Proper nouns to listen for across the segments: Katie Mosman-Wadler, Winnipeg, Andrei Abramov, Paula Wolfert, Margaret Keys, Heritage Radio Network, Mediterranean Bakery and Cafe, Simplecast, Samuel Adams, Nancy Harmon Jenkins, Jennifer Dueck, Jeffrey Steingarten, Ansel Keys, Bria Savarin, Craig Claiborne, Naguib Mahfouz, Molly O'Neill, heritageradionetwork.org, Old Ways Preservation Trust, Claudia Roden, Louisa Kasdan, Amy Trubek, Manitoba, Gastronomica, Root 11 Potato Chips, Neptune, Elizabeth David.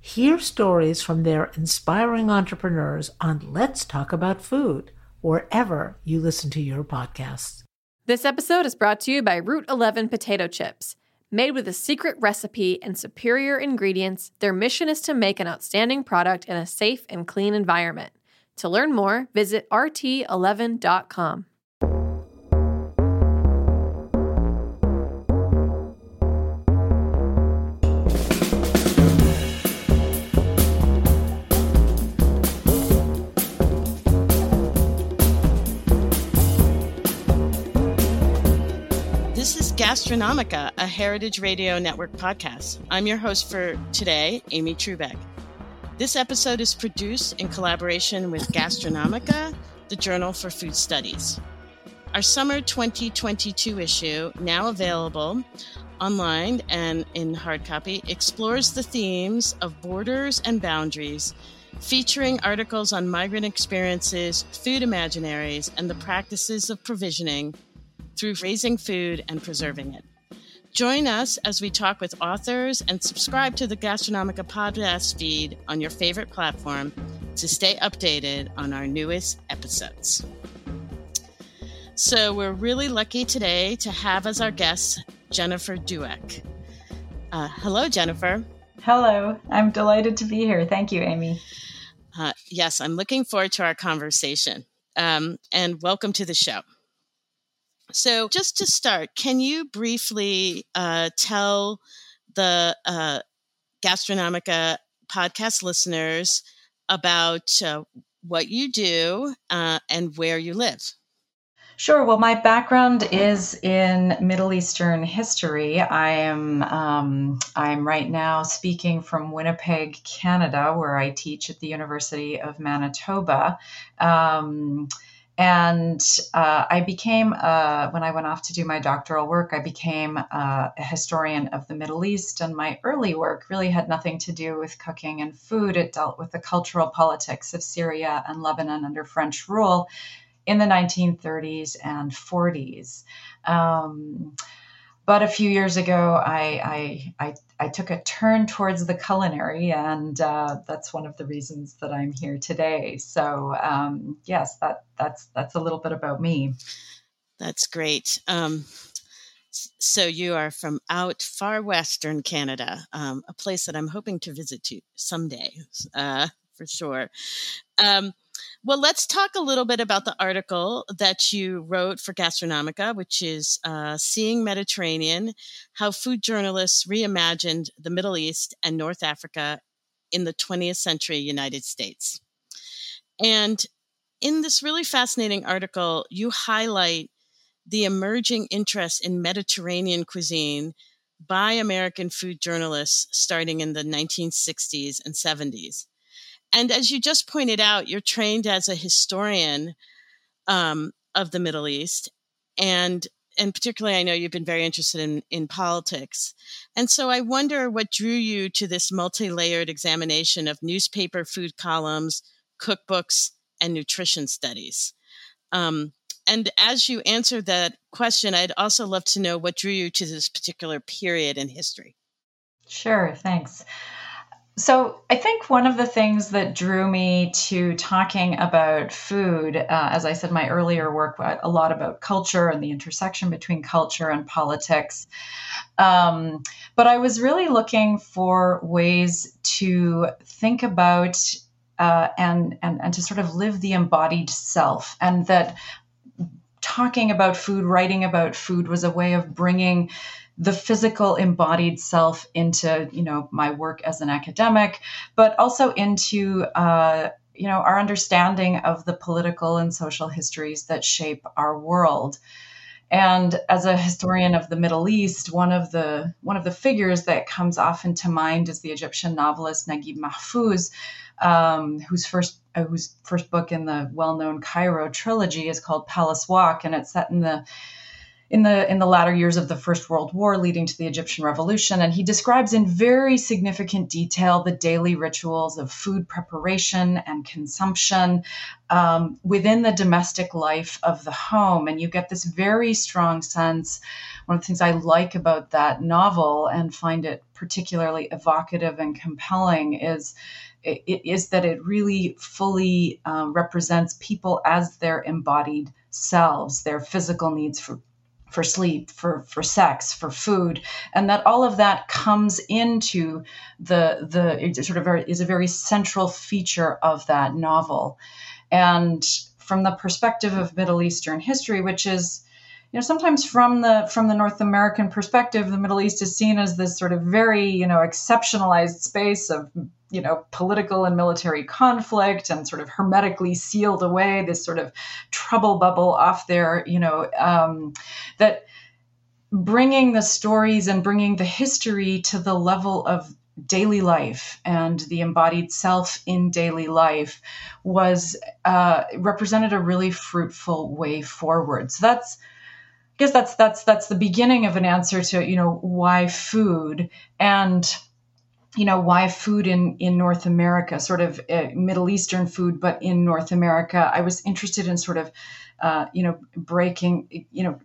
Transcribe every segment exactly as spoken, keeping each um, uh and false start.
Hear stories from their inspiring entrepreneurs on Let's Talk About Food, wherever you listen to your podcasts. This episode is brought to you by Root eleven Potato Chips. Made with a secret recipe and superior ingredients, their mission is to make an outstanding product in a safe and clean environment. To learn more, visit R T eleven dot com. Gastronomica, a Heritage Radio Network podcast. I'm your host for today, Amy Trubek. This episode is produced in collaboration with Gastronomica, the Journal for Food Studies. Our summer twenty twenty-two issue, now available online and in hard copy, explores the themes of borders and boundaries, featuring articles on migrant experiences, food imaginaries, and the practices of provisioning through raising food and preserving it. Join us as we talk with authors and subscribe to the Gastronomica podcast feed on your favorite platform to stay updated on our newest episodes. So we're really lucky today to have as our guest, Jennifer Dueck. Uh, hello, Jennifer. Hello. I'm delighted to be here. Thank you, Amy. Uh, yes, I'm looking forward to our conversation. Um, and welcome to the show. So just to start, can you briefly uh, tell the uh, Gastronomica podcast listeners about uh, what you do uh, and where you live? Sure. Well, my background is in Middle Eastern history. I am um, I'm right now speaking from Winnipeg, Canada, where I teach at the University of Manitoba. Um And uh, I became, uh, when I went off to do my doctoral work, I became uh, a historian of the Middle East. And my early work really had nothing to do with cooking and food. It dealt with the cultural politics of Syria and Lebanon under French rule in the nineteen thirties and forties. Um, But a few years ago, I I, I I took a turn towards the culinary, and uh, that's one of the reasons that I'm here today. So um, yes, that that's that's a little bit about me. That's great. Um, so you are from out far western Canada, um, a place that I'm hoping to visit to someday, uh, for sure. Um, Well, let's talk a little bit about the article that you wrote for Gastronomica, which is uh, Seeing Mediterranean, How Food Journalists Reimagined the Middle East and North Africa in the twentieth century United States. And in this really fascinating article, you highlight the emerging interest in Mediterranean cuisine by American food journalists starting in the nineteen sixties and seventies. And as you just pointed out, you're trained as a historian um, of the Middle East. And and particularly, I know you've been very interested in, in politics. And so I wonder what drew you to this multi-layered examination of newspaper food columns, cookbooks, and nutrition studies. Um, And as you answered that question, I'd also love to know what drew you to this particular period in history. Sure, thanks. So I think one of the things that drew me to talking about food, uh, as I said, my earlier work, a lot about culture and the intersection between culture and politics. Um, but I was really looking for ways to think about uh, and, and, and to sort of live the embodied self, and that talking about food, writing about food was a way of bringing the physical embodied self into, you know, my work as an academic, but also into, uh, you know, our understanding of the political and social histories that shape our world. And as a historian of the Middle East, one of the one of the figures that comes often to mind is the Egyptian novelist Naguib Mahfouz, um, whose first uh, whose first book in the well-known Cairo trilogy is called Palace Walk, and it's set in the in the in the latter years of the First World War, leading to the Egyptian Revolution. And he describes in very significant detail the daily rituals of food preparation and consumption um, within the domestic life of the home. And you get this very strong sense. One of the things I like about that novel and find it particularly evocative and compelling is it is that it really fully um, represents people as their embodied selves, their physical needs for for sleep, for, for sex, for food, and that all of that comes into the, the it sort of is a very central feature of that novel. And from the perspective of Middle Eastern history, which is, you know, sometimes from the from the North American perspective, the Middle East is seen as this sort of very, you know, exceptionalized space of, you know, political and military conflict, and sort of hermetically sealed away, this sort of trouble bubble off there, you know, um, that bringing the stories and bringing the history to the level of daily life and the embodied self in daily life was uh, represented a really fruitful way forward. So that's I guess that's that's that's the beginning of an answer to, you know, why food, and you know, why food in, in North America, sort of uh, Middle Eastern food, but in North America. I was interested in sort of, uh, you know, breaking, you know,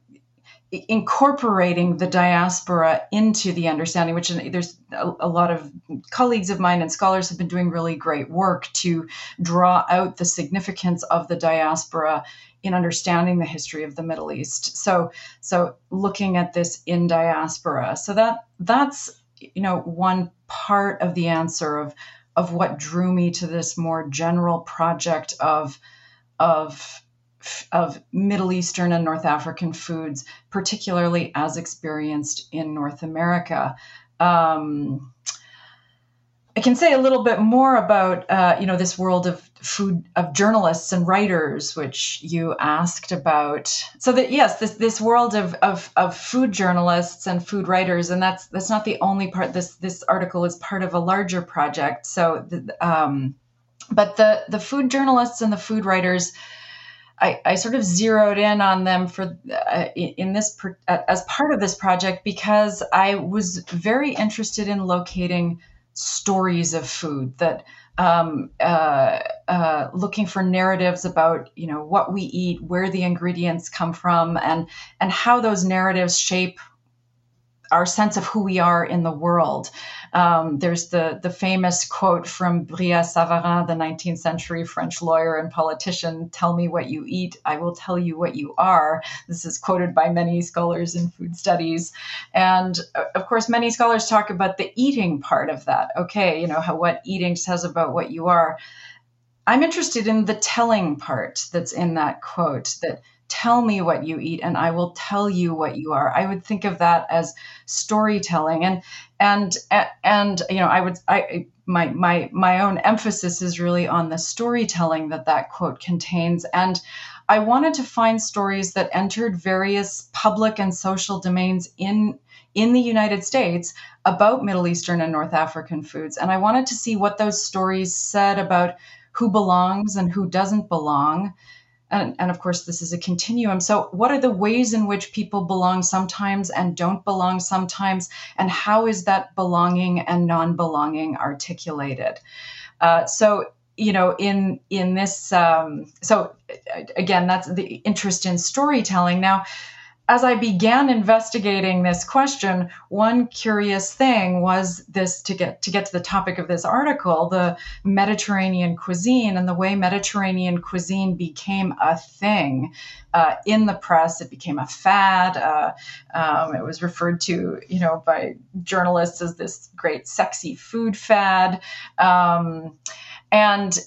incorporating the diaspora into the understanding, which there's a, a lot of colleagues of mine and scholars have been doing really great work to draw out the significance of the diaspora in understanding the history of the Middle East. So, so looking at this in diaspora. So that that's, you know, one part of the answer of of what drew me to this more general project of of of Middle Eastern and North African foods, particularly as experienced in North America. Um, I can say a little bit more about, uh, you know, this world of food, of journalists and writers, which you asked about. So that, yes, this, this world of, of, of food journalists and food writers, and that's, that's not the only part. This, this article is part of a larger project. So, the, um, but the, the food journalists and the food writers, I, I sort of zeroed in on them for uh, in this per, as part of this project, because I was very interested in locating stories of food, that um, uh, uh, looking for narratives about, you know, what we eat, where the ingredients come from, and and how those narratives shape our sense of who we are in the world. Um, there's the the famous quote from Bria Savarin, the nineteenth century French lawyer and politician, "Tell me what you eat, I will tell you what you are." This is quoted by many scholars in food studies. And of course, many scholars talk about the eating part of that. Okay, you know, how, what eating says about what you are. I'm interested in the telling part that's in that quote, that tell me what you eat and I will tell you what you are. I would think of that as storytelling. And, and, and, you know, I would, I, my, my, my own emphasis is really on the storytelling that that quote contains. And I wanted to find stories that entered various public and social domains in, in the United States about Middle Eastern and North African foods. And I wanted to see what those stories said about who belongs and who doesn't belong. And, and of course, this is a continuum. So what are the ways in which people belong sometimes and don't belong sometimes? And how is that belonging and non-belonging articulated? Uh, so you know, in in this, um, so again, that's the interest in storytelling. Now, as I began investigating this question, one curious thing was this, to get to get to the topic of this article, the Mediterranean cuisine and the way Mediterranean cuisine became a thing uh, in the press. It became a fad. Uh, um, it was referred to, you know, by journalists as this great sexy food fad. Um, and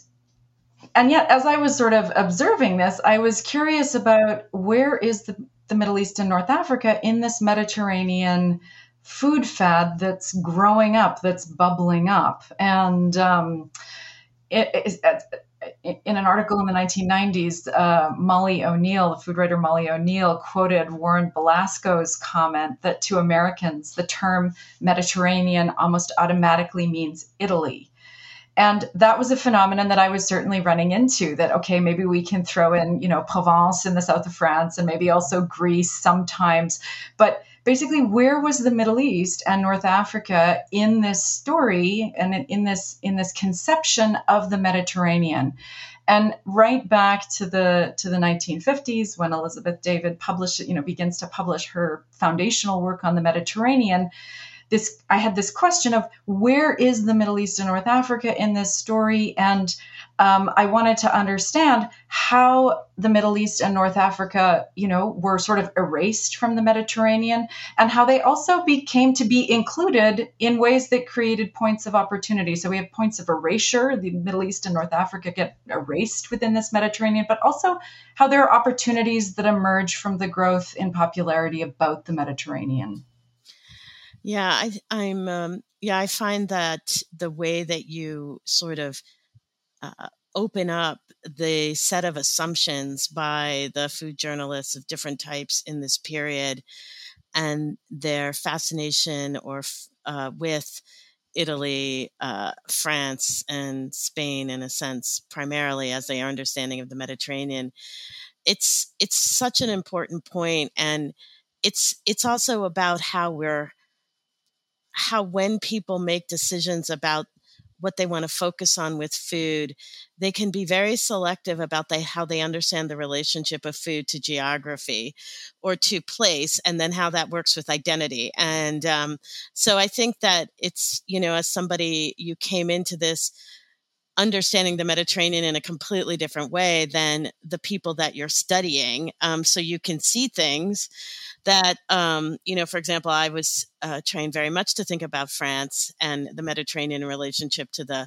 and yet, as I was sort of observing this, I was curious about where is the the Middle East and North Africa in this Mediterranean food fad that's growing up, that's bubbling up. And um, it, it, in an article in the nineteen nineties, uh, Molly O'Neill, the food writer Molly O'Neill, quoted Warren Belasco's comment that to Americans, the term Mediterranean almost automatically means Italy. And that was a phenomenon that I was certainly running into, that, okay, maybe we can throw in, you know, Provence in the south of France and maybe also Greece sometimes. But basically, where was the Middle East and North Africa in this story and in this in this conception of the Mediterranean? And right back to the to the nineteen fifties, when Elizabeth David published, you know, begins to publish her foundational work on the Mediterranean, This, I had this question of where is the Middle East and North Africa in this story? And um, I wanted to understand how the Middle East and North Africa, you know, were sort of erased from the Mediterranean, and how they also became to be included in ways that created points of opportunity. So we have points of erasure. The Middle East and North Africa get erased within this Mediterranean, but also how there are opportunities that emerge from the growth in popularity about the Mediterranean. Yeah, I, I'm. Um, yeah, I find that the way that you sort of uh, open up the set of assumptions by the food journalists of different types in this period, and their fascination or uh, with Italy, uh, France, and Spain, in a sense, primarily as their understanding of the Mediterranean, it's it's such an important point, and it's it's also about how we're. How when people make decisions about what they want to focus on with food, they can be very selective about the, how they understand the relationship of food to geography or to place, and then how that works with identity. And um, so I think that it's, you know, as somebody, you came into this understanding the Mediterranean in a completely different way than the people that you're studying. Um, so you can see things that, um, you know, for example, I was uh, trained very much to think about France and the Mediterranean in relationship to the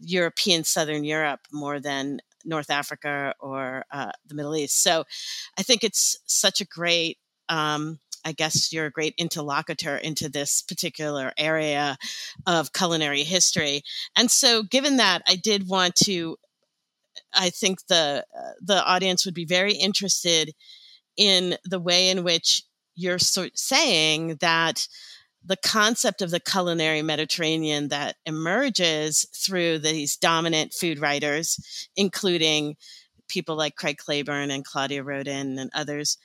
European, Southern Europe, more than North Africa or uh, the Middle East. So I think it's such a great, um, I guess you're a great interlocutor into this particular area of culinary history. And so given that, I did want to, I think the uh, the audience would be very interested in the way in which you're so- saying that the concept of the culinary Mediterranean that emerges through these dominant food writers, including people like Craig Claiborne and Claudia Roden and others,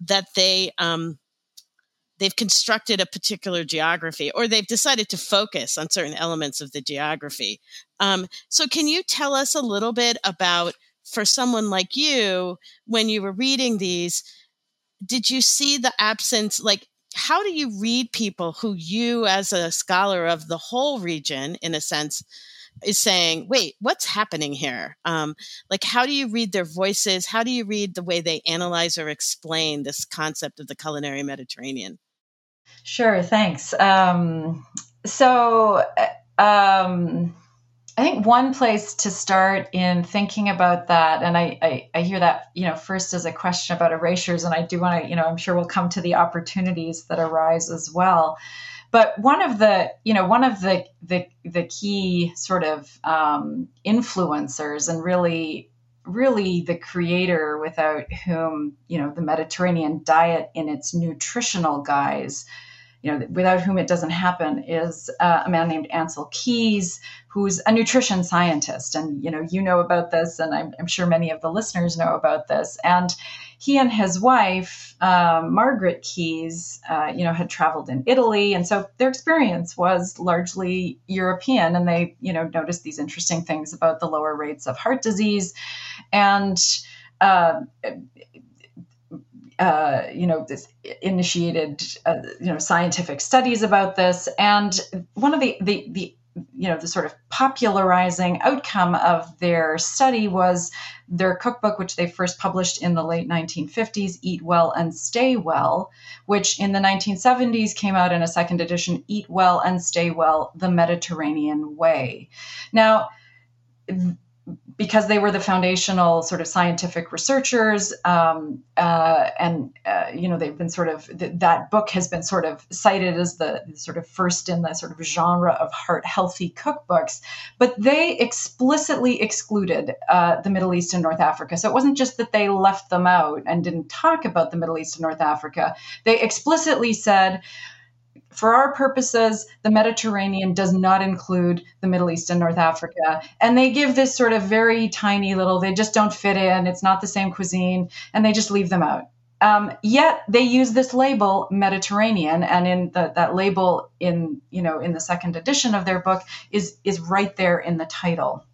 that they um, they've constructed a particular geography, or they've decided to focus on certain elements of the geography. Um, so can you tell us a little bit about, for someone like you, when you were reading these, did you see the absence, like, how do you read people who you, as a scholar of the whole region, in a sense, is saying, wait, what's happening here? Um, like, how do you read their voices? How do you read the way they analyze or explain this concept of the culinary Mediterranean? Sure, thanks. Um, so, um, I think one place to start in thinking about that, and I, I, I hear that, you know, first as a question about erasures, and I do want to, you know, I'm sure we'll come to the opportunities that arise as well. But one of the, you know, one of the the, the key sort of um, influencers, and really, really the creator without whom, you know, the Mediterranean diet in its nutritional guise you know, without whom it doesn't happen, is uh, a man named Ansel Keys, who's a nutrition scientist. And, you know, you know about this, and I'm, I'm sure many of the listeners know about this. And he and his wife, uh, Margaret Keys, uh, you know, had traveled in Italy. And so their experience was largely European. And they, you know, noticed these interesting things about the lower rates of heart disease. And, uh, Uh, you know, this initiated, uh, you know, scientific studies about this. And one of the, the, the, you know, the sort of popularizing outcome of their study was their cookbook, which they first published in the late nineteen fifties, Eat Well and Stay Well, which in the nineteen seventies came out in a second edition, Eat Well and Stay Well, The Mediterranean Way. Now, th- because they were the foundational sort of scientific researchers, um, uh, and, uh, you know, they've been sort of, th- that book has been sort of cited as the sort of first in the sort of genre of heart-healthy cookbooks, but they explicitly excluded uh, the Middle East and North Africa. So it wasn't just that they left them out and didn't talk about the Middle East and North Africa. They explicitly said, for our purposes, the Mediterranean does not include the Middle East and North Africa. And they give this sort of very tiny little, they just don't fit in, it's not the same cuisine, and they just leave them out. Um, yet they use this label Mediterranean, and in the, that label in, you know, in the second edition of their book is, is right there in the title.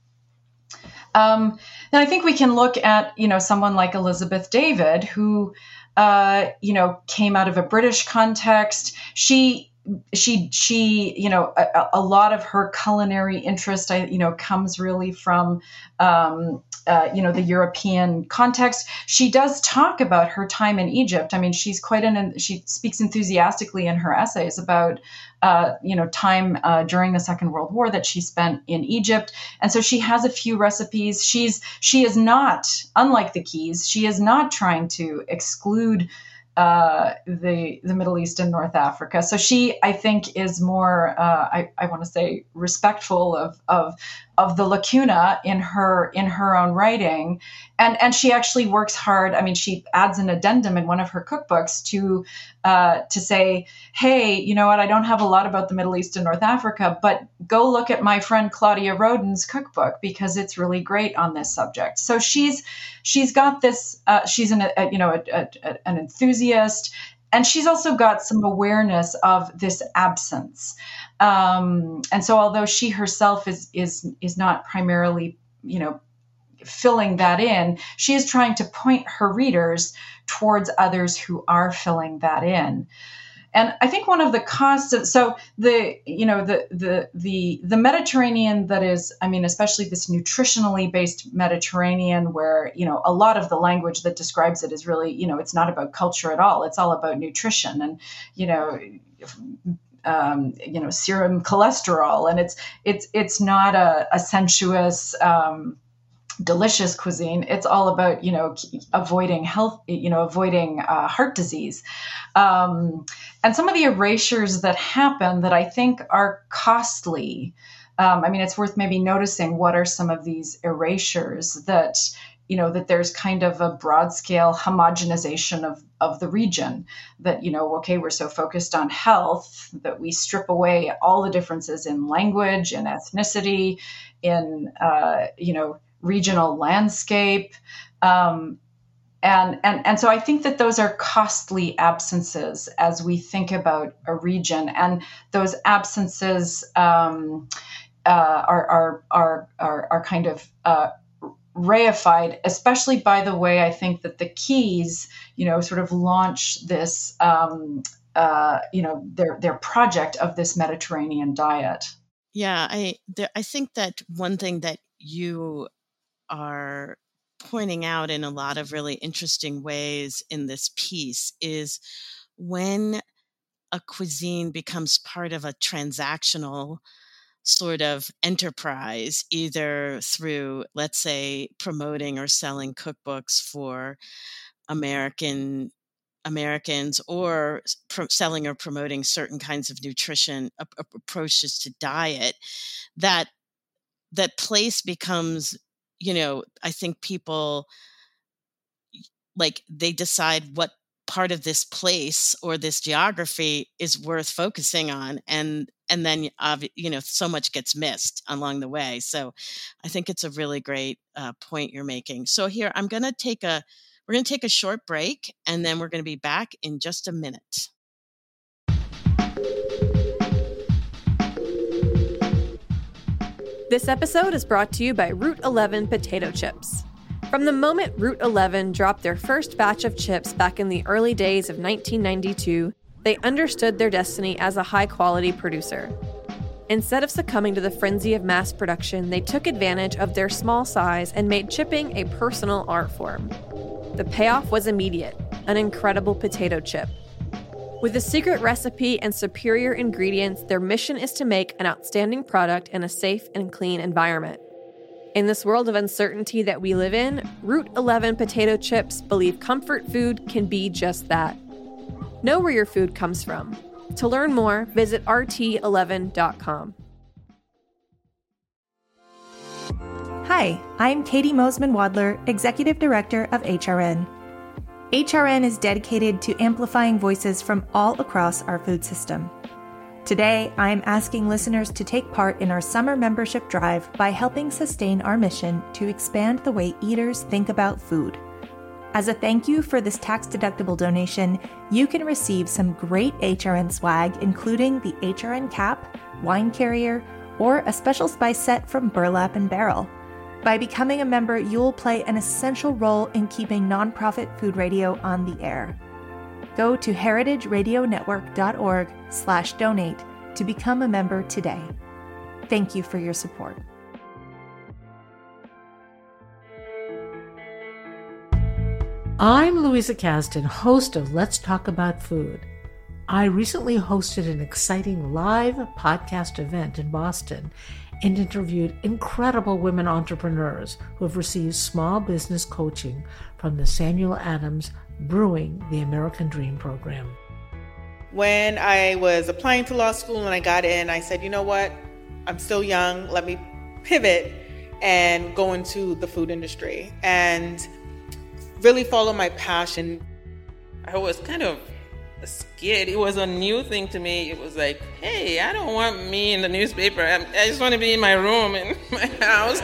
Um, and I think we can look at, you know, someone like Elizabeth David, who, Uh, you know, came out of a British context. She, she, she, you know, a, a lot of her culinary interest, I, you know, comes really from, um, uh, you know, the European context. She does talk about her time in Egypt. I mean, she's quite an, she speaks enthusiastically in her essays about, uh, you know, time uh, during the Second World War that she spent in Egypt. And so she has a few recipes. She's, she is not, unlike the Keys, she is not trying to exclude Uh, the the Middle East and North Africa. So she, I think, is more, uh, I, I want to say, respectful of of of the lacuna in her in her own writing, and and she actually works hard. I mean, she adds an addendum in one of her cookbooks to uh, to say, hey, you know what? I don't have a lot about the Middle East and North Africa, but go look at my friend Claudia Roden's cookbook because it's really great on this subject. So she's she's got this. Uh, she's an a, you know a, a, a, an enthusiast. And she's also got some awareness of this absence. Um, and so although she herself is, is, is not primarily, you know, filling that in, she is trying to point her readers towards others who are filling that in. And I think one of the costs of, so the, you know, the, the, the, the Mediterranean that is, I mean, especially this nutritionally based Mediterranean where, you know, a lot of the language that describes it is really, you know, it's not about culture at all. It's all about nutrition and, you know, um, you know, serum cholesterol. And it's, it's, it's not a, a sensuous, um, delicious cuisine. It's all about, you know, avoiding health, you know, avoiding uh, heart disease. Um, and some of the erasures that happen that I think are costly. Um, I mean, it's worth maybe noticing what are some of these erasures that, you know, that there's kind of a broad scale homogenization of, of the region that, you know, okay, we're so focused on health that we strip away all the differences in language, in ethnicity, in, uh, you know, regional landscape. Um, and, and, and so I think that those are costly absences as we think about a region, and those absences um, uh, are, are, are, are, are kind of uh, reified, especially by the way I think that the Keys, you know, sort of launch this, um, uh, you know, their, their project of this Mediterranean diet. Yeah. I, there, I think that one thing that you are pointing out in a lot of really interesting ways in this piece is when a cuisine becomes part of a transactional sort of enterprise, either through, let's say, promoting or selling cookbooks for American Americans or pro- selling or promoting certain kinds of nutrition ap- approaches to diet, that that place becomes, you know, I think people, like, they decide what part of this place or this geography is worth focusing on. And and then, you know, so much gets missed along the way. So I think it's a really great uh, point you're making. So here, I'm going to take a, we're going to take a short break, and then we're going to be back in just a minute. This episode is brought to you by Root eleven Potato Chips. From the moment Root eleven dropped their first batch of chips back in the early days of nineteen ninety-two, they understood their destiny as a high-quality producer. Instead of succumbing to the frenzy of mass production, they took advantage of their small size and made chipping a personal art form. The payoff was immediate, an incredible potato chip. With a secret recipe and superior ingredients, their mission is to make an outstanding product in a safe and clean environment. In this world of uncertainty that we live in, Root eleven Potato Chips believe comfort food can be just that. Know where your food comes from. To learn more, visit R T eleven dot com. Hi, I'm Katie Mosman-Wadler, Executive Director of H R N. H R N is dedicated to amplifying voices from all across our food system. Today, I am asking listeners to take part in our summer membership drive by helping sustain our mission to expand the way eaters think about food. As a thank you for this tax-deductible donation, you can receive some great H R N swag, including the H R N cap, wine carrier, or a special spice set from Burlap and Barrel. By becoming a member, you'll play an essential role in keeping nonprofit food radio on the air. Go to heritageradionetwork.org slash donate to become a member today. Thank you for your support. I'm Louisa Kasdan, host of Let's Talk About Food. I recently hosted an exciting live podcast event in Boston and interviewed incredible women entrepreneurs who have received small business coaching from the Samuel Adams Brewing the American Dream program. When I was applying to law school and I got in, I said, you know what, I'm still young, let me pivot and go into the food industry and really follow my passion. I was kind of scared. It was a new thing to me. It was like, hey, I don't want me in the newspaper. I just want to be in my room, in my house.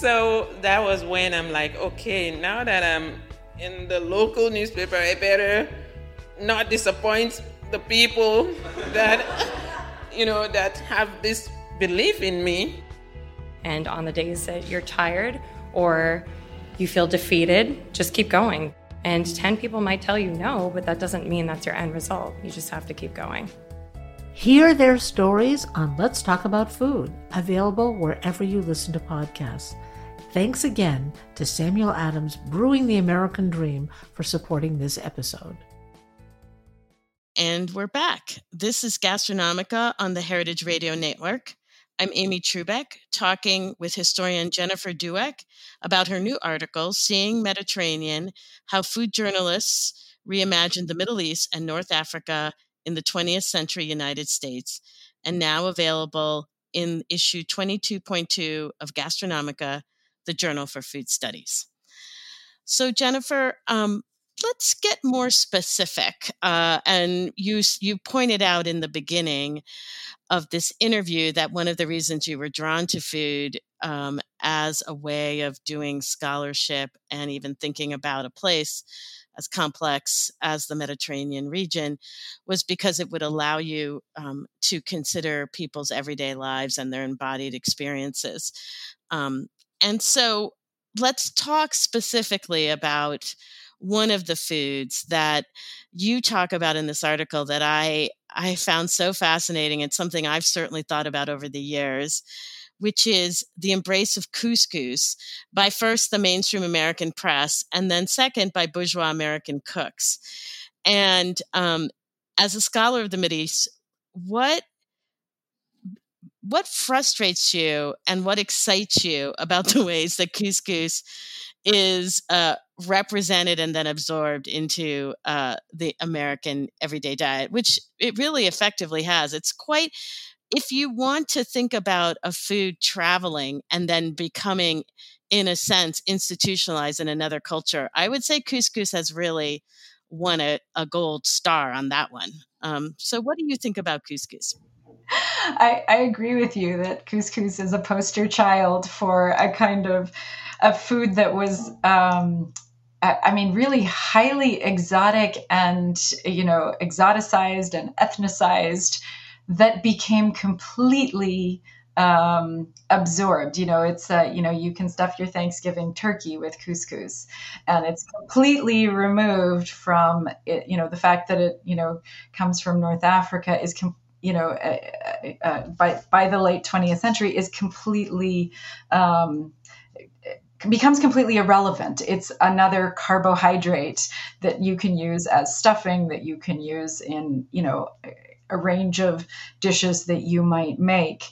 So that was when I'm like, okay, now that I'm in the local newspaper, I better not disappoint the people that, you know, that have this belief in me. And on the days that you're tired or you feel defeated, just keep going. And ten people might tell you no, but that doesn't mean that's your end result. You just have to keep going. Hear their stories on Let's Talk About Food, available wherever you listen to podcasts. Thanks again to Samuel Adams Brewing the American Dream for supporting this episode. And we're back. This is Gastronomica on the Heritage Radio Network. I'm Amy Trubek, talking with historian Jennifer Dueck about her new article, Seeing Mediterranean, How Food Journalists Reimagined the Middle East and North Africa in the twentieth Century United States, and now available in issue twenty-two point two of Gastronomica, the Journal for Food Studies. So, Jennifer, um, let's get more specific. Uh, and you you pointed out in the beginning of this interview that one of the reasons you were drawn to food um, as a way of doing scholarship and even thinking about a place as complex as the Mediterranean region was because it would allow you um, to consider people's everyday lives and their embodied experiences. Um, and so let's talk specifically about one of the foods that you talk about in this article that I, I found so fascinating. It's something I've certainly thought about over the years, which is the embrace of couscous by first the mainstream American press, and then second by bourgeois American cooks. And um, as a scholar of the Mideast, what what frustrates you and what excites you about the ways that couscous is uh, represented and then absorbed into uh, the American everyday diet, which it really effectively has? It's quite... If you want to think about a food traveling and then becoming in a sense, institutionalized in another culture. I would say couscous has really won a, a gold star on that one. Um, so what do you think about couscous? I, I agree with you that couscous is a poster child for a kind of a food that was, um, I, I mean, really highly exotic and, you know, exoticized and ethnicized that became completely Um, absorbed. You know, it's, uh, you know, you can stuff your Thanksgiving turkey with couscous, and it's completely removed from it. You know, the fact that it, you know, comes from North Africa is, com- you know, uh, uh, by, by the late twentieth century is completely, um, becomes completely irrelevant. It's another carbohydrate that you can use as stuffing, that you can use in, you know, a range of dishes that you might make.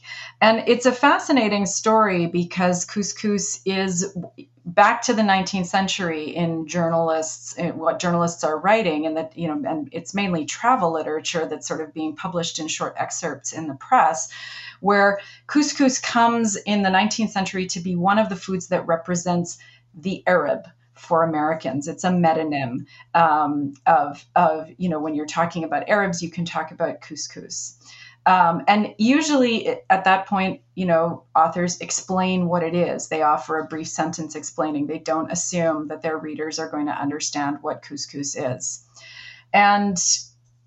And it's a fascinating story because couscous is back to the nineteenth century in journalists, in what journalists are writing, and that, you know, and it's mainly travel literature that's sort of being published in short excerpts in the press, where couscous comes in the nineteenth century to be one of the foods that represents the Arab for Americans. It's a metonym um, of, of, you know, when you're talking about Arabs, you can talk about couscous. Um, and usually at that point, you know, authors explain what it is. They offer a brief sentence explaining. They don't assume that their readers are going to understand what couscous is. And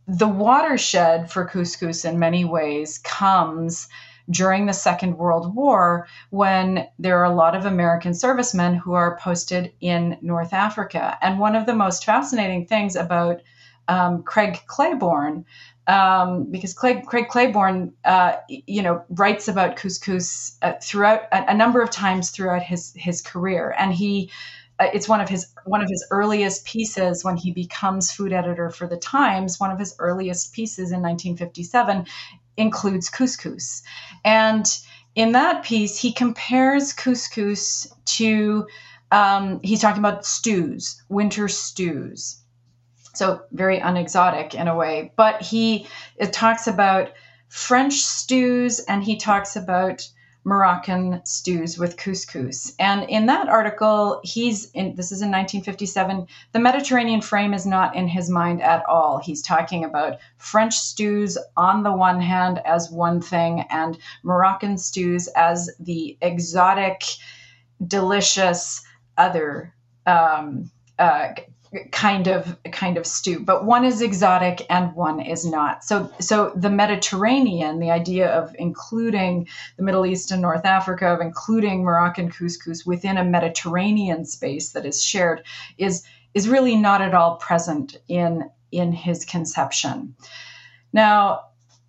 the watershed for couscous in many ways comes during the Second World War, when there are a lot of American servicemen who are posted in North Africa. And one of the most fascinating things about um, Craig Claiborne, um, because Craig, Craig Claiborne, uh, you know, writes about couscous uh, throughout a, a number of times throughout his his career, and he uh, it's one of his one of his earliest pieces when he becomes food editor for the Times. One of his earliest pieces in nineteen fifty-seven. Includes couscous. And in that piece, he compares couscous to, um, he's talking about stews, winter stews. So very unexotic in a way, but he it talks about French stews and he talks about Moroccan stews with couscous. And in that article, he's in, this is in nineteen fifty-seven, the Mediterranean frame is not in his mind at all. He's talking about French stews on the one hand as one thing and Moroccan stews as the exotic, delicious other um, uh, kind of kind of stew, but one is exotic and one is not. So so the Mediterranean, the idea of including the Middle East and North Africa, of including Moroccan couscous within a Mediterranean space that is shared, is is really not at all present in in his conception. Now,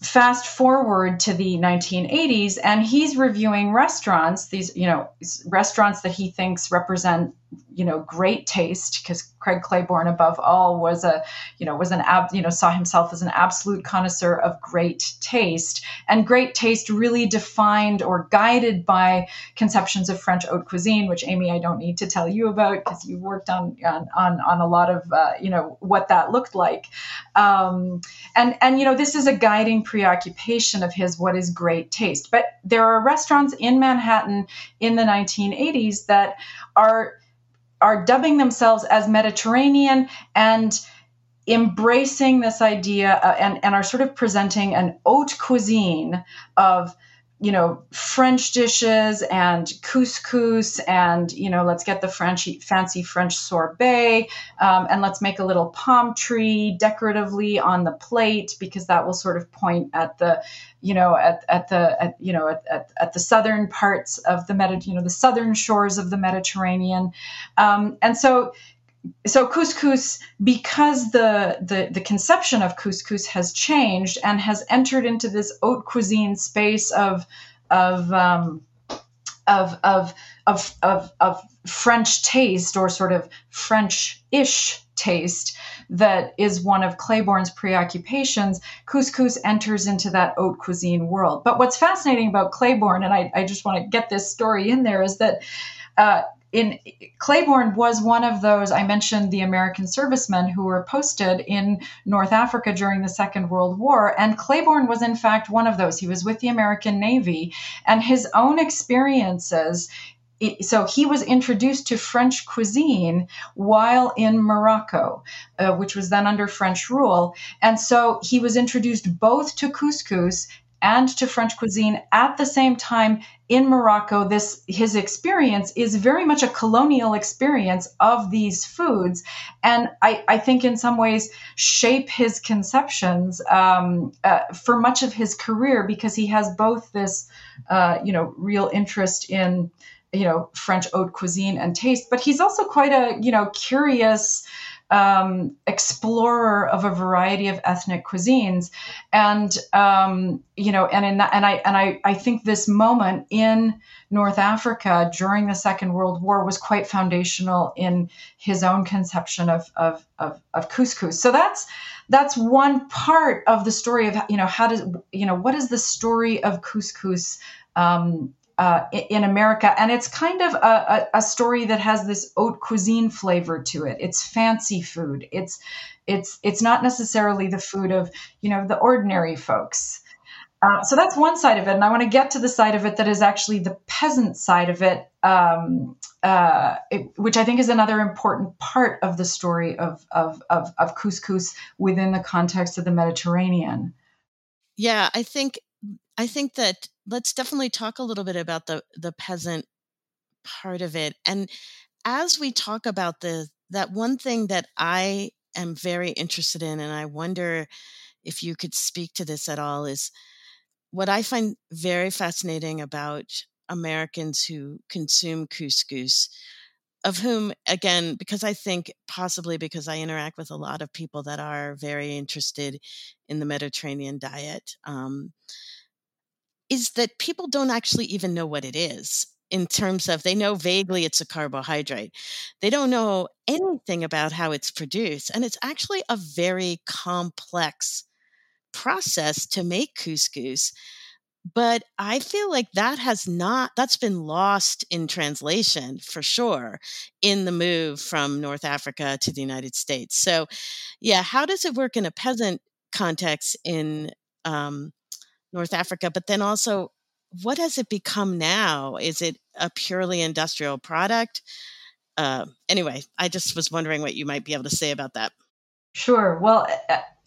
fast forward to the nineteen eighties, and he's reviewing restaurants, these, you know, restaurants that he thinks represent, you know, great taste, because Craig Claiborne, above all, was a, you know, was an, ab, you know, saw himself as an absolute connoisseur of great taste, and great taste really defined or guided by conceptions of French haute cuisine, which, Amy, I don't need to tell you about because you worked on, on, on, on a lot of, uh, you know, what that looked like. Um, and, and, you know, this is a guiding preoccupation of his, what is great taste. But there are restaurants in Manhattan in the nineteen eighties that are, are dubbing themselves as Mediterranean and embracing this idea uh, and, and are sort of presenting an haute cuisine of, you know, French dishes and couscous and, you know, let's get the Frenchy, fancy French sorbet um, and let's make a little palm tree decoratively on the plate, because that will sort of point at the, you know, at, at the, at, you know, at, at, at the southern parts of the Medi, you know, the southern shores of the Mediterranean. Um, and so So couscous, because the, the the conception of couscous has changed and has entered into this haute cuisine space of of um, of, of of of of French taste, or sort of French-ish taste, that is one of Claiborne's preoccupations, couscous enters into that haute cuisine world. But what's fascinating about Claiborne, and I, I just want to get this story in there, is that uh, In Claiborne was one of those, I mentioned the American servicemen who were posted in North Africa during the Second World War, and Claiborne was in fact one of those. He was with the American Navy, and his own experiences So he was introduced to French cuisine while in Morocco, uh, which was then under French rule. And so he was introduced both to couscous and to French cuisine at the same time in Morocco. This, his experience is very much a colonial experience of these foods. And I, I think in some ways shape his conceptions um, uh, for much of his career, because he has both this, uh, you know, real interest in, you know, French haute cuisine and taste, but he's also quite a, you know, curious um, explorer of a variety of ethnic cuisines. And, um, you know, and in that, and I, and I, I think this moment in North Africa during the Second World War was quite foundational in his own conception of, of, of, of couscous. So that's, that's one part of the story of, you know, how does, you know, what is the story of couscous, um, Uh, in America. And it's kind of a, a, a story that has this haute cuisine flavor to it. It's fancy food. It's it's it's not necessarily the food of, you know, the ordinary folks. Uh, so that's one side of it. And I want to get to the side of it that is actually the peasant side of it, um, uh, it which I think is another important part of the story of, of, of, of couscous within the context of the Mediterranean. Yeah, I think I think that let's definitely talk a little bit about the, the peasant part of it. And as we talk about the, that one thing that I am very interested in, and I wonder if you could speak to this at all, is what I find very fascinating about Americans who consume couscous, of whom, again, because I think possibly because I interact with a lot of people that are very interested in the Mediterranean diet, um, is that people don't actually even know what it is, in terms of they know vaguely it's a carbohydrate. They don't know anything about how it's produced. And it's actually a very complex process to make couscous. But I feel like that has not, that's been lost in translation for sure in the move from North Africa to the United States. So yeah, how does it work in a peasant context in, um, North Africa, but then also, what has it become now? Is it a purely industrial product? Uh, anyway, I just was wondering what you might be able to say about that. Sure. Well,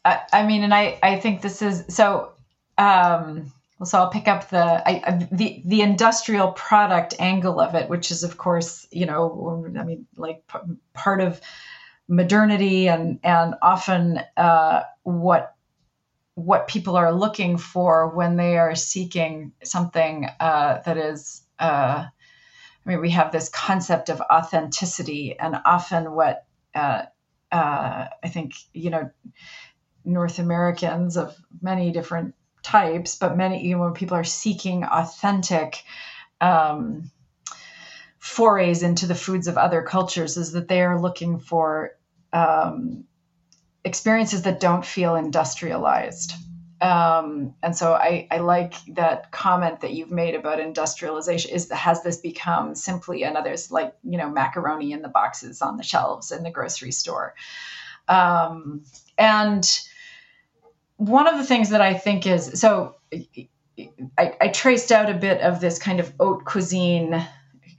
I, I mean, and I, I think this is so. Um, well, so I'll pick up the I, the the industrial product angle of it, which is, of course, you know, I mean, like p- part of modernity and and often uh, what. what people are looking for when they are seeking something uh, that is, uh, I mean, we have this concept of authenticity, and often what uh, uh, I think, you know, North Americans of many different types, but many, you know, when people are seeking authentic um, forays into the foods of other cultures, is that they are looking for um, experiences that don't feel industrialized. Um, and so I, I like that comment that you've made about industrialization. Is has this become simply another, like, you know, macaroni in the boxes on the shelves in the grocery store? Um, and one of the things that I think is, so I, I traced out a bit of this kind of haute cuisine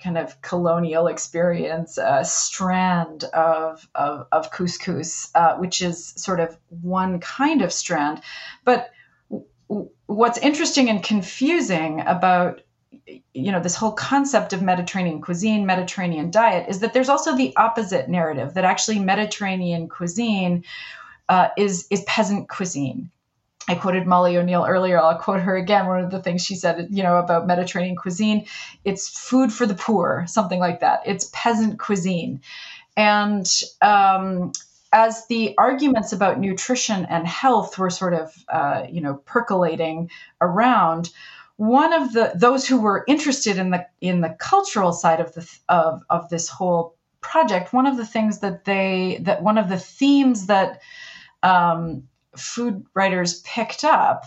kind of colonial experience, uh, strand of, of, of couscous, uh, which is sort of one kind of strand. But w- w- what's interesting and confusing about, you know, this whole concept of Mediterranean cuisine, Mediterranean diet, is that there's also the opposite narrative, that actually Mediterranean cuisine uh, is, is peasant cuisine. I quoted Molly O'Neill earlier. I'll quote her again. One of the things she said, you know, about Mediterranean cuisine, it's food for the poor, something like that. It's peasant cuisine. And um, as the arguments about nutrition and health were sort of, uh, you know, percolating around, one of the those who were interested in the in the cultural side of the of of this whole project, one of the things that they that one of the themes that um, food writers picked up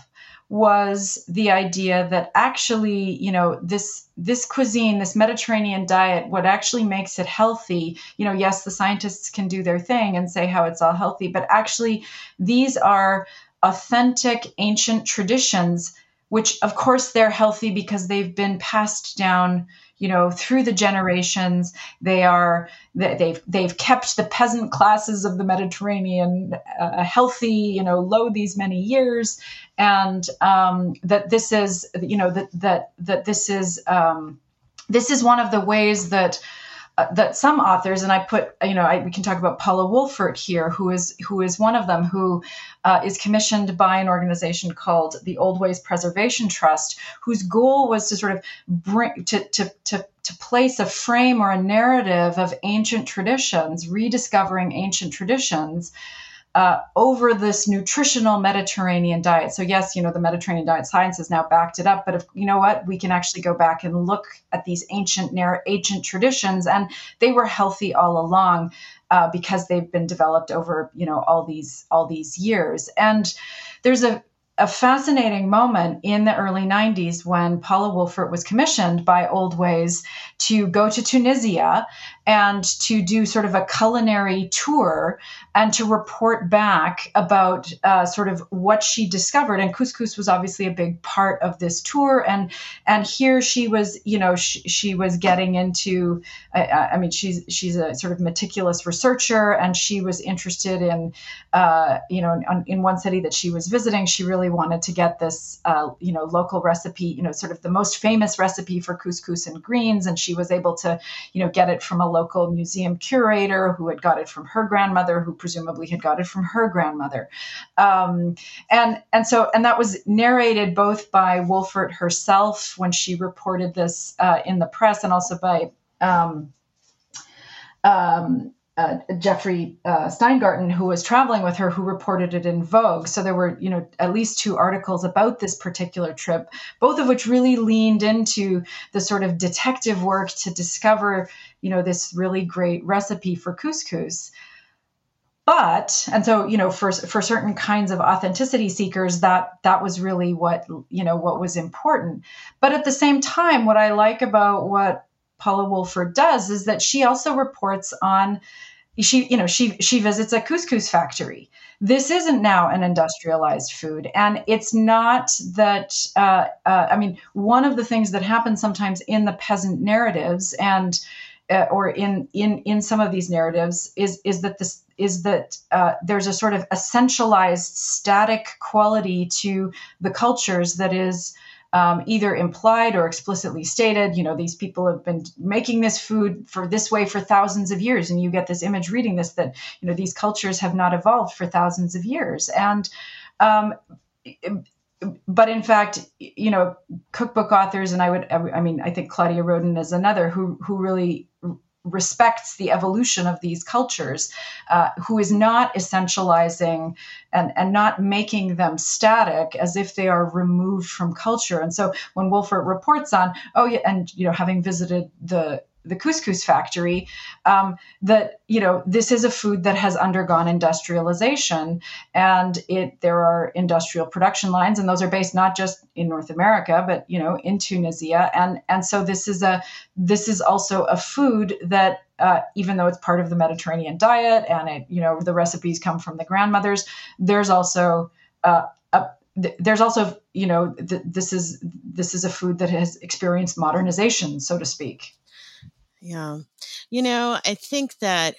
was the idea that actually, you know, this, this cuisine, this Mediterranean diet, what actually makes it healthy, you know, yes, the scientists can do their thing and say how it's all healthy, but actually these are authentic ancient traditions, which of course they're healthy because they've been passed down, you know, through the generations. They are, they've, they've kept the peasant classes of the Mediterranean uh, healthy, you know, low these many years. And um, that this is, you know, that, that, that this is, um, this is one of the ways that, Uh, that some authors, and I put, you know, I, we can talk about Paula Wolfert here, who is who is one of them, who uh, is commissioned by an organization called the Old Ways Preservation Trust, whose goal was to sort of bring to to to to place a frame or a narrative of ancient traditions, rediscovering ancient traditions. Uh, over this nutritional Mediterranean diet. So yes, you know, the Mediterranean diet science has now backed it up, but if, you know what, we can actually go back and look at these ancient, narr- ancient traditions, and they were healthy all along uh, because they've been developed over, you know, all these, all these years. And there's a, a fascinating moment in the early nineties when Paula Wolfert was commissioned by Old Ways to go to Tunisia and to do sort of a culinary tour and to report back about uh, sort of what she discovered. And couscous was obviously a big part of this tour. And and here she was, you know, she, she was getting into, uh, I mean, she's she's a sort of meticulous researcher, and she was interested in, uh, you know, in, in one city that she was visiting, she really wanted to get this, uh, you know, local recipe, you know, sort of the most famous recipe for couscous and greens. And she was able to, you know, get it from a local museum curator who had got it from her grandmother, who presumably had got it from her grandmother. Um, and, and so, and that was narrated both by Wolfert herself when she reported this uh, in the press, and also by um, um Uh, Jeffrey uh, Steingarten, who was traveling with her, who reported it in Vogue. So there were, you know, at least two articles about this particular trip, both of which really leaned into the sort of detective work to discover, you know, this really great recipe for couscous. But, and so, you know, for, for certain kinds of authenticity seekers, that, that was really what, you know, what was important. But at the same time, what I like about what Paula Wolfert does is that she also reports on, she, you know, she, she visits a couscous factory. This isn't now an industrialized food. And it's not that, uh, uh, I mean, one of the things that happens sometimes in the peasant narratives and, uh, or in, in, in some of these narratives is, is that this, is that uh, there's a sort of essentialized static quality to the cultures that is, Um, either implied or explicitly stated. You know, these people have been making this food for this way for thousands of years. And you get this image reading this that, you know, these cultures have not evolved for thousands of years. And, um, but in fact, you know, cookbook authors, and I would, I mean, I think Claudia Roden is another who, who really respects the evolution of these cultures, uh, who is not essentializing and, and not making them static as if they are removed from culture. And so when Wolfert reports on, oh yeah, and you know, having visited the the couscous factory, um, that, you know, this is a food that has undergone industrialization, and it, there are industrial production lines, and those are based not just in North America, but, you know, in Tunisia. And, and so this is a, this is also a food that, uh, even though it's part of the Mediterranean diet and it, you know, the recipes come from the grandmothers, there's also, uh, There's also, you know, th- this is this is a food that has experienced modernization, so to speak. Yeah. You know, I think that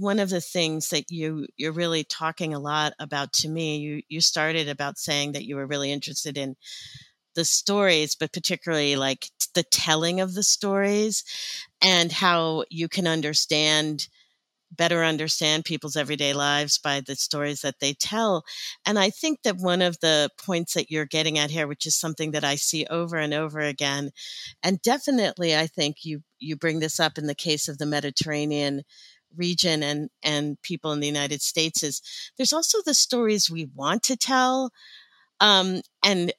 one of the things that you, you're really talking a lot about to me, you, you started about saying that you were really interested in the stories, but particularly like the telling of the stories and how you can understand better understand people's everyday lives by the stories that they tell. And I think that one of the points that you're getting at here, which is something that I see over and over again, and definitely I think you you bring this up in the case of the Mediterranean region and, and people in the United States, is there's also the stories we want to tell. Um, and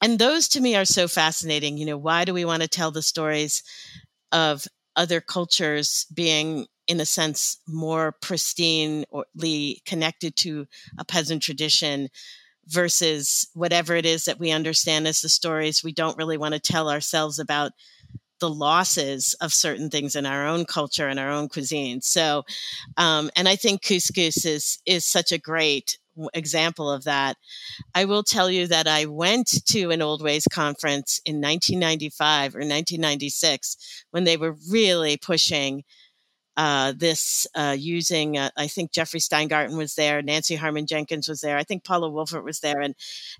and those to me are so fascinating. You know, why do we want to tell the stories of other cultures being, in a sense, more pristinely connected to a peasant tradition versus whatever it is that we understand as the stories we don't really want to tell ourselves about the losses of certain things in our own culture and our own cuisine. So, um, and I think couscous is, is such a great example of that. I will tell you that I went to an Old Ways conference in nineteen ninety-five or nineteen ninety-six when they were really pushing uh, this uh, using, uh, I think Jeffrey Steingarten was there, Nancy Harmon Jenkins was there, I think Paula Wolfert was there. And,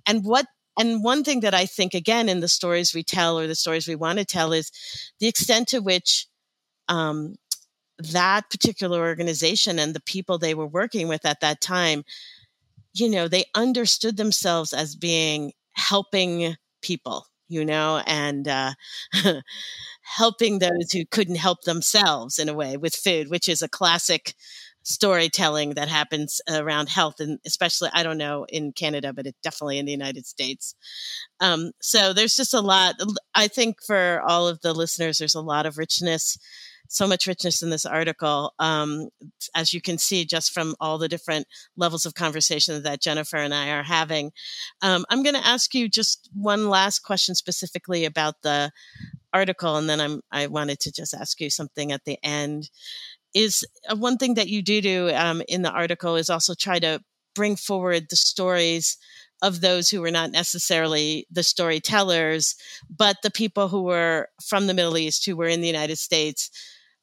and what And one thing that I think, again, in the stories we tell or the stories we want to tell is the extent to which um, that particular organization and the people they were working with at that time, you know, they understood themselves as being helping people, you know, and uh, helping those who couldn't help themselves in a way with food, which is a classic storytelling that happens around health, and especially, I don't know, in Canada, but it definitely in the United States. Um, so there's just a lot. I think for all of the listeners, there's a lot of richness, so much richness in this article, um, as you can see, just from all the different levels of conversation that Jennifer and I are having. Um, I'm going to ask you just one last question specifically about the article, and then I'm I wanted to just ask you something at the end. Is uh, one thing that you do do um, in the article is also try to bring forward the stories of those who were not necessarily the storytellers, but the people who were from the Middle East, who were in the United States,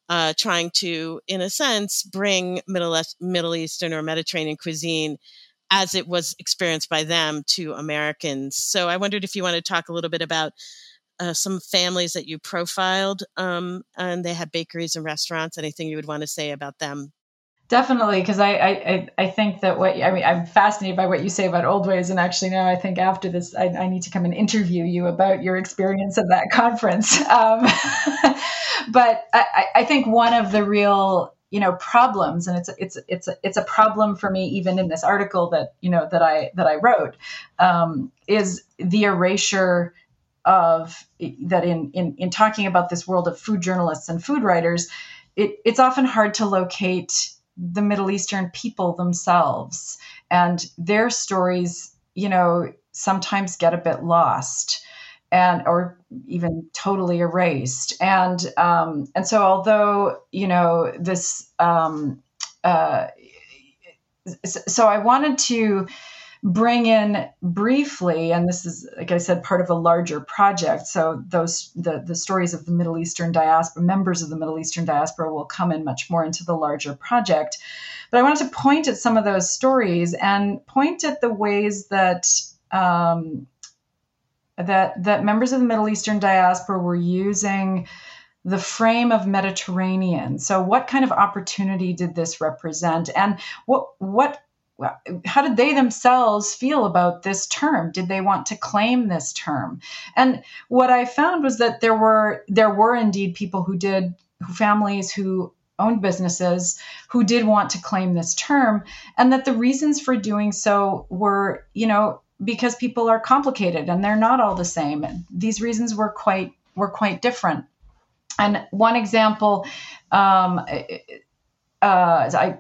uh, trying to, in a sense, bring Middle, Middle Eastern or Mediterranean cuisine as it was experienced by them to Americans. So I wondered if you want to talk a little bit about Uh, some families that you profiled, um, and they had bakeries and restaurants. Anything you would want to say about them? Definitely, because I, I I think that what I mean, I'm fascinated by what you say about Old Ways, and actually now I think after this, I, I need to come and interview you about your experience at that conference. Um, but I, I think one of the real you know problems, and it's it's it's it's a problem for me even in this article that you know that I that I wrote, um, is the erasure of that in, in, in talking about this world of food journalists and food writers, it, it's often hard to locate the Middle Eastern people themselves, and their stories, you know, sometimes get a bit lost and, or even totally erased. And, um, and so although, you know, this, um, uh, so I wanted to bring in briefly, and this is, like I said, part of a larger project. So those the, the stories of the Middle Eastern diaspora, members of the Middle Eastern diaspora, will come in much more into the larger project. But I wanted to point at some of those stories and point at the ways that um, that that members of the Middle Eastern diaspora were using the frame of Mediterranean. So what kind of opportunity did this represent, and what what how did they themselves feel about this term? Did they want to claim this term? And what I found was that there were there were indeed people who did, who families who owned businesses who did want to claim this term, and that the reasons for doing so were, you know, because people are complicated and they're not all the same. These reasons were quite were quite different. And one example, um, Uh, I,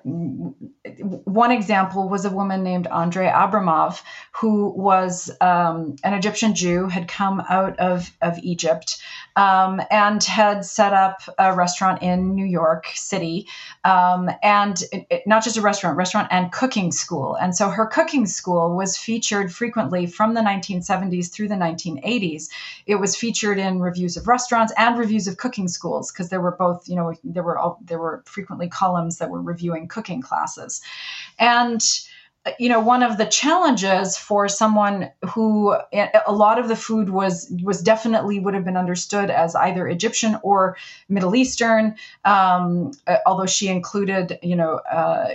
one example was a woman named Andrei Abramov, who was um, an Egyptian Jew, had come out of, of Egypt um, and had set up a restaurant in New York City, um, and it, it, not just a restaurant, restaurant and cooking school. And so her cooking school was featured frequently from the nineteen seventies through the nineteen eighties. It was featured in reviews of restaurants and reviews of cooking schools, because there were both, you know, there were all, there were frequently columns that were reviewing cooking classes. And, you know, one of the challenges for someone who, a lot of the food was, was definitely would have been understood as either Egyptian or Middle Eastern, um, although she included, you know, uh,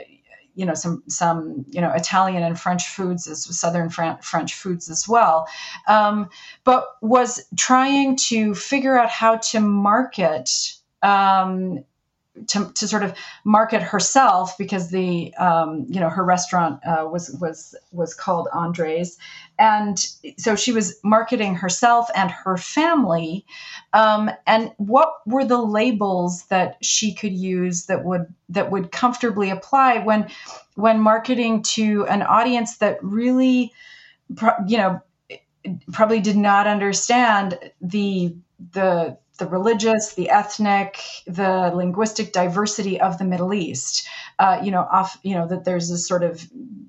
you know, some, some, you know, Italian and French foods, as Southern Fran- French foods as well, um, but was trying to figure out how to market, um, To, to sort of market herself, because the um, you know her restaurant uh, was was was called Andrei's, and so she was marketing herself and her family. Um, and what were the labels that she could use that would that would comfortably apply when when marketing to an audience that really, you know, probably did not understand the the. the religious, the ethnic, the linguistic diversity of the Middle East. Uh, you know, off, you know, that there's this sort of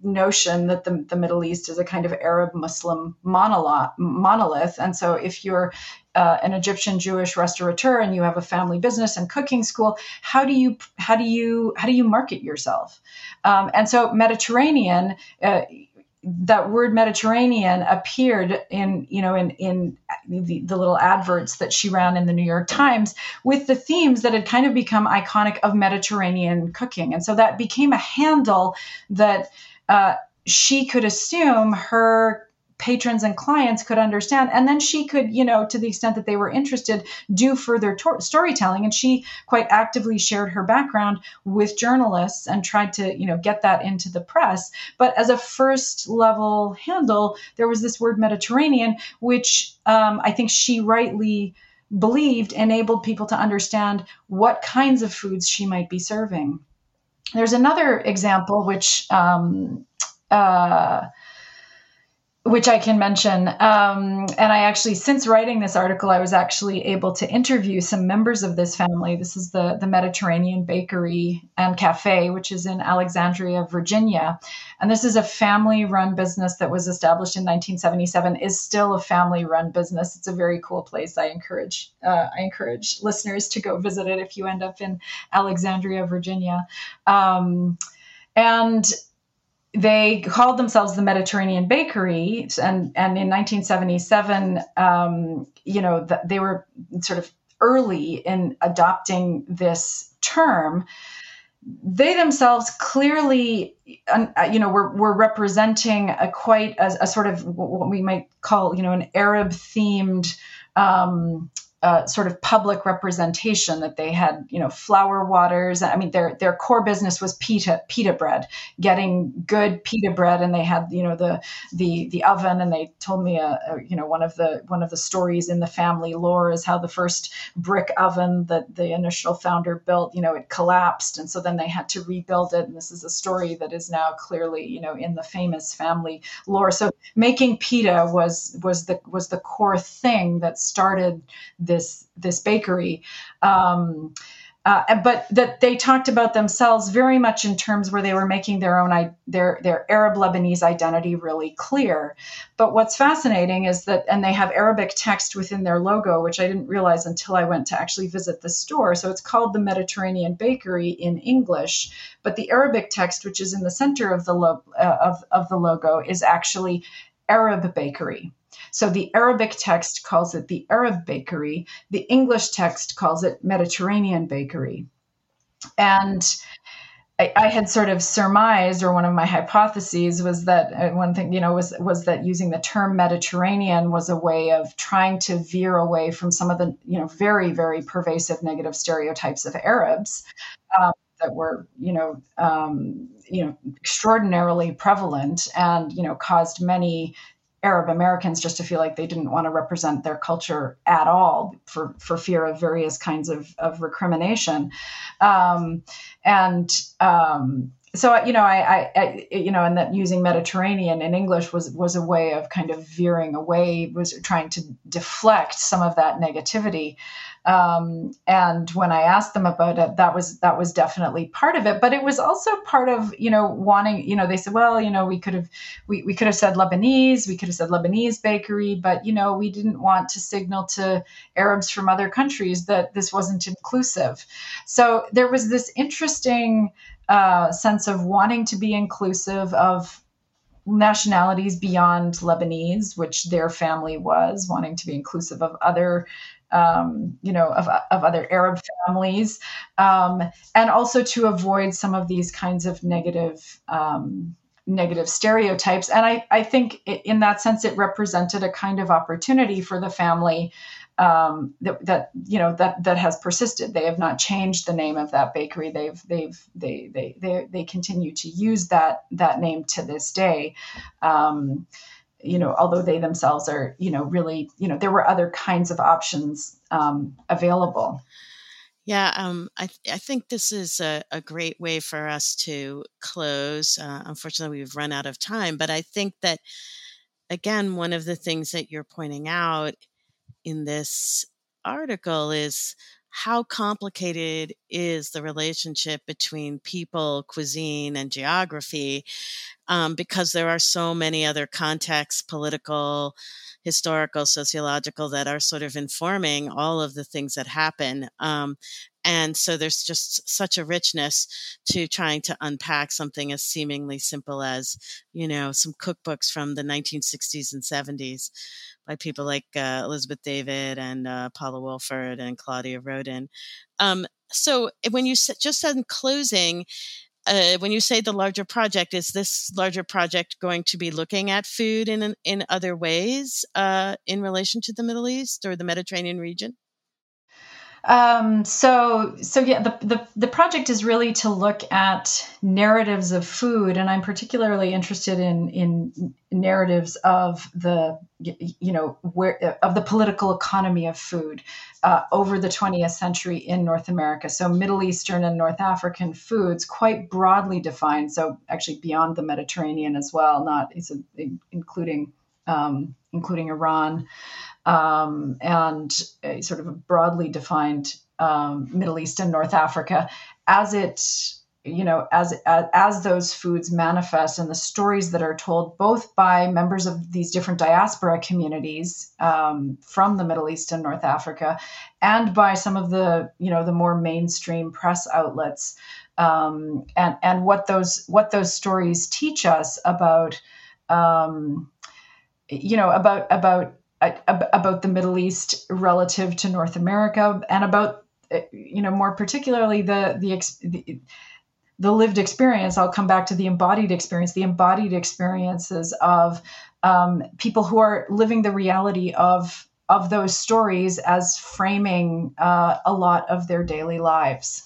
notion that the, the Middle East is a kind of Arab Muslim monolith. And so if you're uh, an Egyptian Jewish restaurateur and you have a family business and cooking school, how do you how do you how do you market yourself? Um, and so Mediterranean, uh, that word Mediterranean appeared in, you know, in, in the, the little adverts that she ran in the New York Times with the themes that had kind of become iconic of Mediterranean cooking. And so that became a handle that uh, she could assume her patrons and clients could understand. And then she could, you know, to the extent that they were interested, do further to- storytelling. And she quite actively shared her background with journalists and tried to, you know, get that into the press. But as a first level handle, there was this word Mediterranean, which um, I think she rightly believed enabled people to understand what kinds of foods she might be serving. There's another example, which, um, uh, which I can mention. Um, and I actually, since writing this article, I was actually able to interview some members of this family. This is the, the Mediterranean Bakery and Cafe, which is in Alexandria, Virginia. And this is a family-run business that was established in nineteen seventy-seven, is still a family-run business. It's a very cool place. I encourage uh, I encourage listeners to go visit it if you end up in Alexandria, Virginia. Um, and They called themselves the Mediterranean Bakery, and, and in nineteen seventy-seven, um, you know, the, they were sort of early in adopting this term. They themselves clearly, you know, were, were representing a quite a, a sort of what we might call, you know, an Arab-themed um Uh, sort of public representation that they had, you know, flour waters. I mean, their their core business was pita pita bread, getting good pita bread, and they had, you know, the the the oven. And they told me, a, a you know, one of the one of the stories in the family lore is how the first brick oven that the initial founder built, you know, it collapsed, and so then they had to rebuild it. And this is a story that is now clearly, you know, in the famous family lore. So making pita was was the was the core thing that started this this bakery, um, uh, but that they talked about themselves very much in terms where they were making their own their their Arab Lebanese identity really clear. But what's fascinating is that, and they have Arabic text within their logo, which I didn't realize until I went to actually visit the store. So it's called the Mediterranean Bakery in English, but the Arabic text, which is in the center of the lo- uh, of of the logo, is actually Arab Bakery. So the Arabic text calls it the Arab Bakery. The English text calls it Mediterranean Bakery. And I, I had sort of surmised, or one of my hypotheses was that one thing, you know, was was that using the term Mediterranean was a way of trying to veer away from some of the, you know, very, very pervasive negative stereotypes of Arabs um, that were, you know, um, you know, extraordinarily prevalent and, you know, caused many Arab Americans just to feel like they didn't want to represent their culture at all for, for fear of various kinds of, of recrimination. Um, and um, so, you know, I, I, I, you know, and that using Mediterranean in English was, was a way of kind of veering away, was trying to deflect some of that negativity. Um, and when I asked them about it, that was, that was definitely part of it, but it was also part of, you know, wanting, you know, they said, well, you know, we could have, we, we could have said Lebanese, we could have said Lebanese bakery, but, you know, we didn't want to signal to Arabs from other countries that this wasn't inclusive. So there was this interesting, uh, sense of wanting to be inclusive of nationalities beyond Lebanese, which their family was, wanting to be inclusive of other Um, you know, of, of other Arab families, um, and also to avoid some of these kinds of negative, um, negative stereotypes. And I, I think it, in that sense, it represented a kind of opportunity for the family um, that, that, you know, that, that has persisted. They have not changed the name of that bakery. They've, they've, they, they, they, they continue to use that, that name to this day. Um, you know, although they themselves are, you know, really, you know, there were other kinds of options um, available. Yeah, um, I, th- I think this is a, a great way for us to close. Uh, unfortunately, we've run out of time, but I think that, again, one of the things that you're pointing out in this article is how complicated is the relationship between people, cuisine, and geography, um, because there are so many other contexts, political, historical, sociological, that are sort of informing all of the things that happen. Um, and so there's just such a richness to trying to unpack something as seemingly simple as, you know, some cookbooks from the nineteen sixties and seventies. By people like uh, Elizabeth David and uh, Paula Wolfert and Claudia Roden. Um, so when you s- just said in closing, uh, when you say the larger project, is this larger project going to be looking at food in in other ways uh, in relation to the Middle East or the Mediterranean region? Um, so, so yeah, the, the, the project is really to look at narratives of food. And I'm particularly interested in, in narratives of the, you know, where, of the political economy of food, uh, over the twentieth century in North America. So Middle Eastern and North African foods, quite broadly defined. So actually beyond the Mediterranean as well, not it's a, including, um, including Iran, um, and a sort of a broadly defined um, Middle East and North Africa, as it, you know, as, as as those foods manifest and the stories that are told both by members of these different diaspora communities um, from the Middle East and North Africa, and by some of the, you know, the more mainstream press outlets, um, and and what those what those stories teach us about. Um, you know, about, about, about the Middle East relative to North America, and about, you know, more particularly the, the, the lived experience. I'll come back to the embodied experience, the embodied experiences of um, people who are living the reality of, of those stories as framing uh, a lot of their daily lives.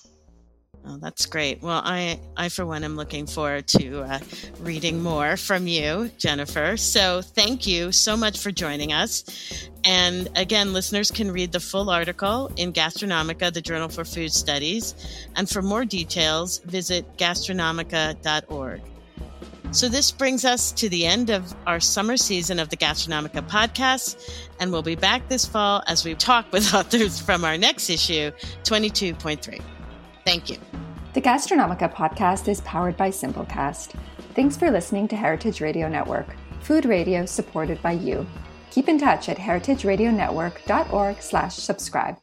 Oh, that's great. Well, I, I, for one, am looking forward to uh, reading more from you, Jennifer. So thank you so much for joining us. And again, listeners can read the full article in Gastronomica, the Journal for Food Studies. And for more details, visit gastronomica dot org. So this brings us to the end of our summer season of the Gastronomica podcast. And we'll be back this fall as we talk with authors from our next issue, twenty-two point three. Thank you. The Gastronomica podcast is powered by Simplecast. Thanks for listening to Heritage Radio Network, food radio supported by you. Keep in touch at heritage radio network dot org slash subscribe.